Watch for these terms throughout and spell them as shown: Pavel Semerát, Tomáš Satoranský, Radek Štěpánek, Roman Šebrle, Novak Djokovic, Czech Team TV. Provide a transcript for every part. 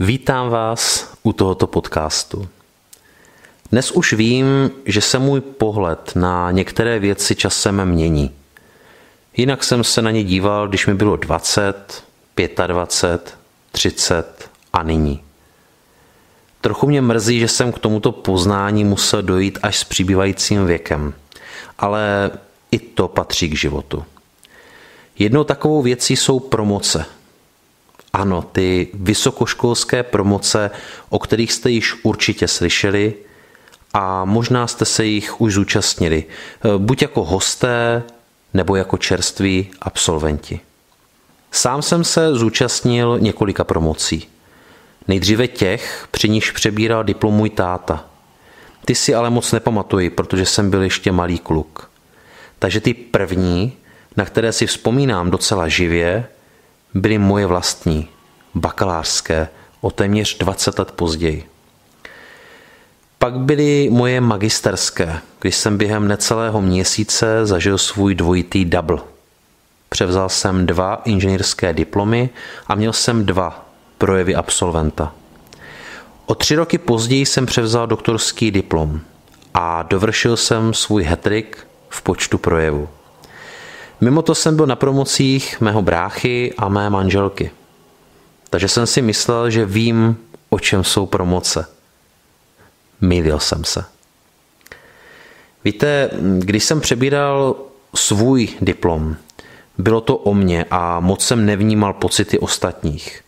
Vítám vás u tohoto podcastu. Dnes už vím, že se můj pohled na některé věci časem mění. Jinak jsem se na ně díval, když mi bylo 20, 25, 30 a nyní. Trochu mě mrzí, že jsem k tomuto poznání musel dojít až s přibývajícím věkem, ale i to patří k životu. Jednou takovou věcí jsou promoce. Ano, ty vysokoškolské promoce, o kterých jste již určitě slyšeli a možná jste se jich už zúčastnili, buď jako hosté nebo jako čerství absolventi. Sám jsem se zúčastnil několika promocí. Nejdříve těch, při níž přebíral diplom můj táta. Ty si ale moc nepamatuji, protože jsem byl ještě malý kluk. Takže ty první, na které si vzpomínám docela živě, byly moje vlastní, bakalářské, o téměř 20 let později. Pak byly moje magisterské, když jsem během necelého měsíce zažil svůj dvojitý double. Převzal jsem 2 inženýrské diplomy a měl jsem 2 projevy absolventa. O 3 roky později jsem převzal doktorský diplom a dovršil jsem svůj hattrick v počtu projevů. Mimo to jsem byl na promocích mého bráchy a mé manželky. Takže jsem si myslel, že vím, o čem jsou promoce. Mýlil jsem se. Víte, když jsem přebíral svůj diplom, bylo to o mně a moc jsem nevnímal pocity ostatních.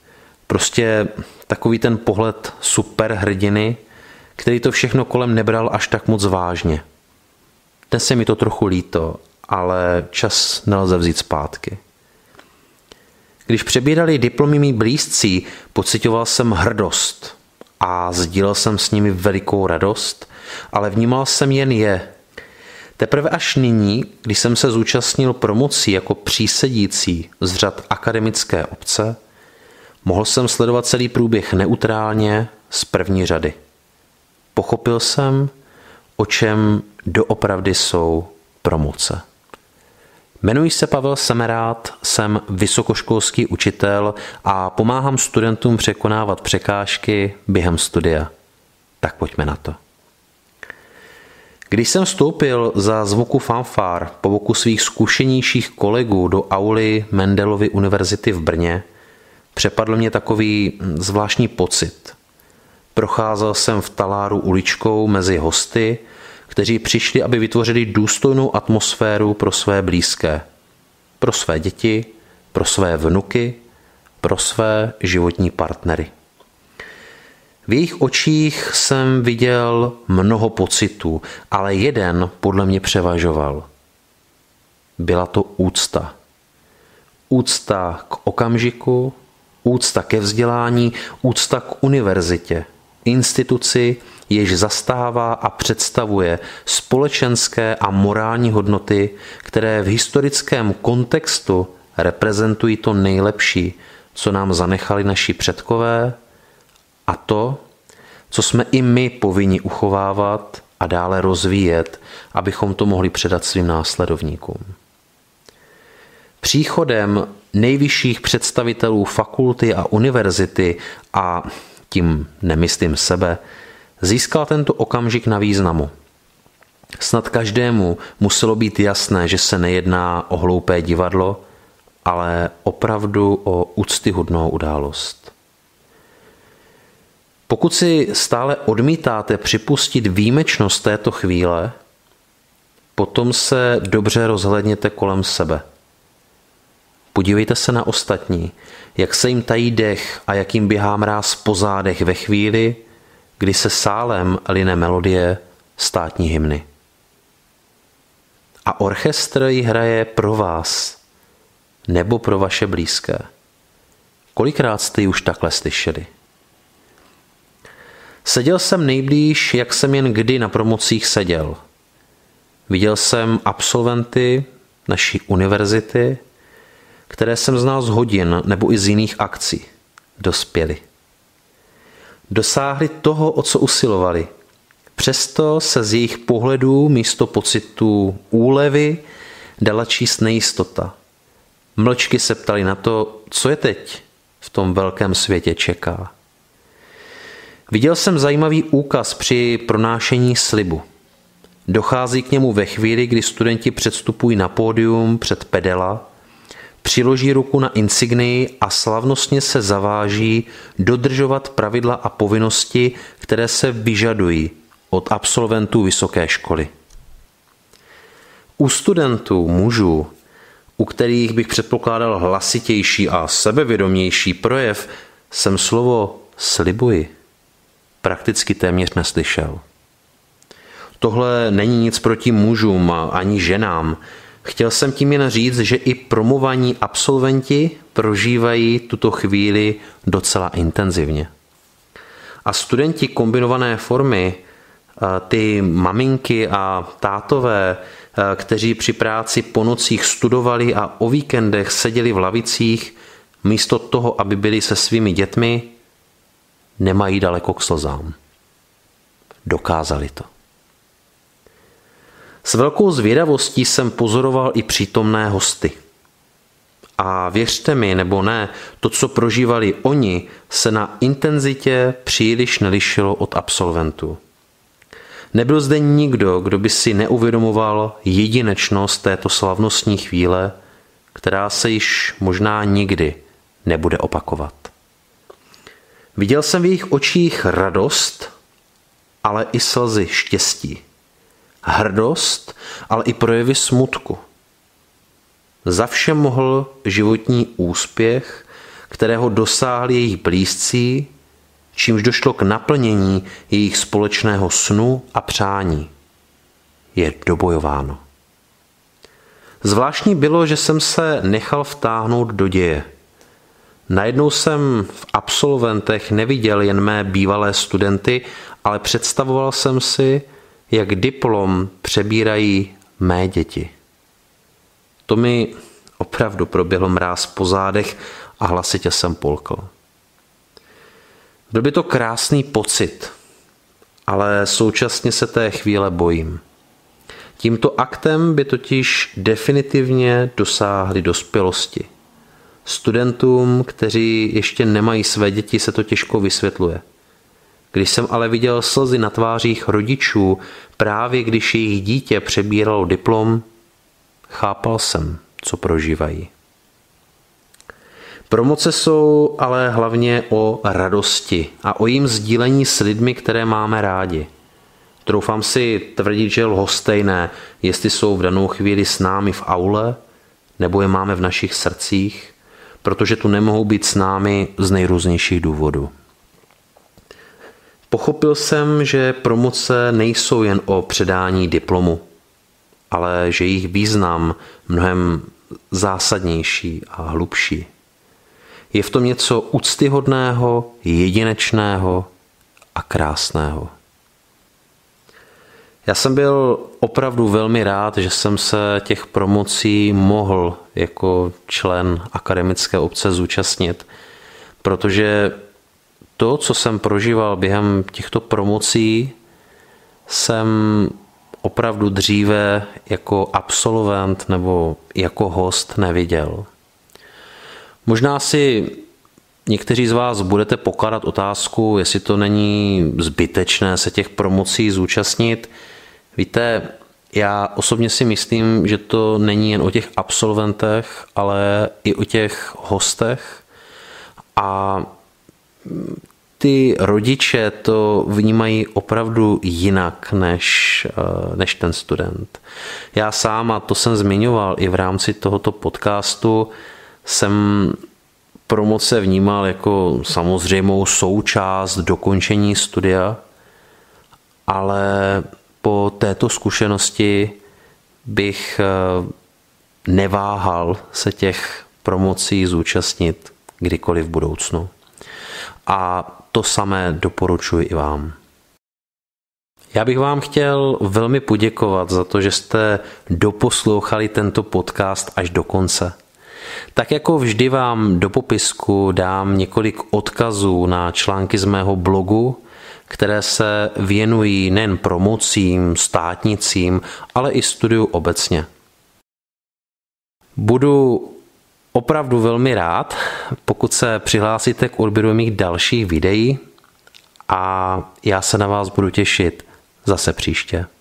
Prostě takový ten pohled superhrdiny, který to všechno kolem nebral až tak moc vážně. Dnes se mi to trochu líto, ale čas nelze vzít zpátky. Když přebírali diplomy mí blízcí, pocitoval jsem hrdost a sdílel jsem s nimi velikou radost, ale vnímal jsem jen je. Teprve až nyní, když jsem se zúčastnil promocí jako přísedící z řad akademické obce, mohl jsem sledovat celý průběh neutrálně z první řady. Pochopil jsem, o čem doopravdy jsou promoce. Jmenuji se Pavel Semerát, jsem vysokoškolský učitel a pomáhám studentům překonávat překážky během studia. Tak pojďme na to. Když jsem vstoupil za zvuku fanfár po boku svých zkušenějších kolegů do auly Mendelovy univerzity v Brně, přepadl mě takový zvláštní pocit. Procházel jsem v taláru uličkou mezi hosty, kteří přišli, aby vytvořili důstojnou atmosféru pro své blízké, pro své děti, pro své vnuky, pro své životní partnery. V jejich očích jsem viděl mnoho pocitů, ale jeden podle mě převažoval. Byla to úcta. Úcta k okamžiku, úcta ke vzdělání, úcta k univerzitě, instituci, jež zastává a představuje společenské a morální hodnoty, které v historickém kontextu reprezentují to nejlepší, co nám zanechali naši předkové, a to, co jsme i my povinni uchovávat a dále rozvíjet, abychom to mohli předat svým následovníkům. Příchodem nejvyšších představitelů fakulty a univerzity, a tím nemyslím sebe, získal tento okamžik na významu. Snad každému muselo být jasné, že se nejedná o hloupé divadlo, ale opravdu o úctyhodnou událost. Pokud si stále odmítáte připustit výjimečnost této chvíle, potom se dobře rozhlédněte kolem sebe. Podívejte se na ostatní, jak se jim tají dech a jak jim běhá mráz po zádech ve chvíli, kdy se sálem line melodie státní hymny. A orchestr ji hraje pro vás nebo pro vaše blízké. Kolikrát jste ji už takhle slyšeli? Seděl jsem nejblíž, jak jsem jen kdy na promocích seděl. Viděl jsem absolventy naší univerzity, které jsem znal z hodin nebo i z jiných akcí. Dospěli. Dosáhli toho, o co usilovali. Přesto se z jejich pohledů místo pocitů úlevy dala číst nejistota. Mlčky se ptali na to, co je teď v tom velkém světě čeká. Viděl jsem zajímavý úkaz při pronášení slibu. Dochází k němu ve chvíli, kdy studenti předstupují na pódium před pedela, přiloží ruku na insignii a slavnostně se zaváží dodržovat pravidla a povinnosti, které se vyžadují od absolventů vysoké školy. U studentů, mužů, u kterých bych předpokládal hlasitější a sebevědomější projev, jsem slovo slibuji prakticky téměř neslyšel. Tohle není nic proti mužům ani ženám. Chtěl jsem tím jen říct, že i promovaní absolventi prožívají tuto chvíli docela intenzivně. A studenti kombinované formy, ty maminky a tátové, kteří při práci po nocích studovali a o víkendech seděli v lavicích, místo toho, aby byli se svými dětmi, nemají daleko k slzám. Dokázali to. S velkou zvědavostí jsem pozoroval i přítomné hosty. A věřte mi nebo ne, to, co prožívali oni, se na intenzitě příliš nelišilo od absolventů. Nebyl zde nikdo, kdo by si neuvědomoval jedinečnost této slavnostní chvíle, která se již možná nikdy nebude opakovat. Viděl jsem v jejich očích radost, ale i slzy štěstí. Hrdost, ale i projevy smutku. Za vše mohl životní úspěch, kterého dosáhli jejich blízcí, čímž došlo k naplnění jejich společného snu a přání. Je dobojováno. Zvláštní bylo, že jsem se nechal vtáhnout do děje. Najednou jsem v absolventech neviděl jen mé bývalé studenty, ale představoval jsem si, jak diplom přebírají mé děti. To mi opravdu proběhl mráz po zádech a hlasitě jsem polkl. Byl by to krásný pocit, ale současně se té chvíle bojím. Tímto aktem by totiž definitivně dosáhli dospělosti. Studentům, kteří ještě nemají své děti, se to těžko vysvětluje. Když jsem ale viděl slzy na tvářích rodičů, právě když jejich dítě přebíralo diplom, chápal jsem, co prožívají. Promoce jsou ale hlavně o radosti a o jim sdílení s lidmi, které máme rádi. Troufám si tvrdit, že je lhostejné, jestli jsou v danou chvíli s námi v aule, nebo je máme v našich srdcích, protože tu nemohou být s námi z nejrůznějších důvodů. Pochopil jsem, že promoce nejsou jen o předání diplomu, ale že jejich význam mnohem zásadnější a hlubší. Je v tom něco úctyhodného, jedinečného a krásného. Já jsem byl opravdu velmi rád, že jsem se těch promocí mohl jako člen akademické obce zúčastnit, protože to, co jsem prožíval během těchto promocí, jsem opravdu dříve jako absolvent nebo jako host neviděl. Možná si někteří z vás budete pokládat otázku, jestli to není zbytečné se těch promocí zúčastnit. Víte, já osobně si myslím, že to není jen o těch absolventech, ale i o těch hostech. A ty rodiče to vnímají opravdu jinak než ten student. Já sám, a to jsem zmiňoval i v rámci tohoto podcastu, jsem promoce vnímal jako samozřejmou součást dokončení studia, ale po této zkušenosti bych neváhal se těch promocí zúčastnit kdykoliv v budoucnu. A to samé doporučuji i vám. Já bych vám chtěl velmi poděkovat za to, že jste doposlouchali tento podcast až do konce. Tak jako vždy vám do popisku dám několik odkazů na články z mého blogu, které se věnují nejen promocím, státnicím, ale i studiu obecně. Budu opravdu velmi rád, pokud se přihlásíte k odběru mých dalších videí a já se na vás budu těšit zase příště.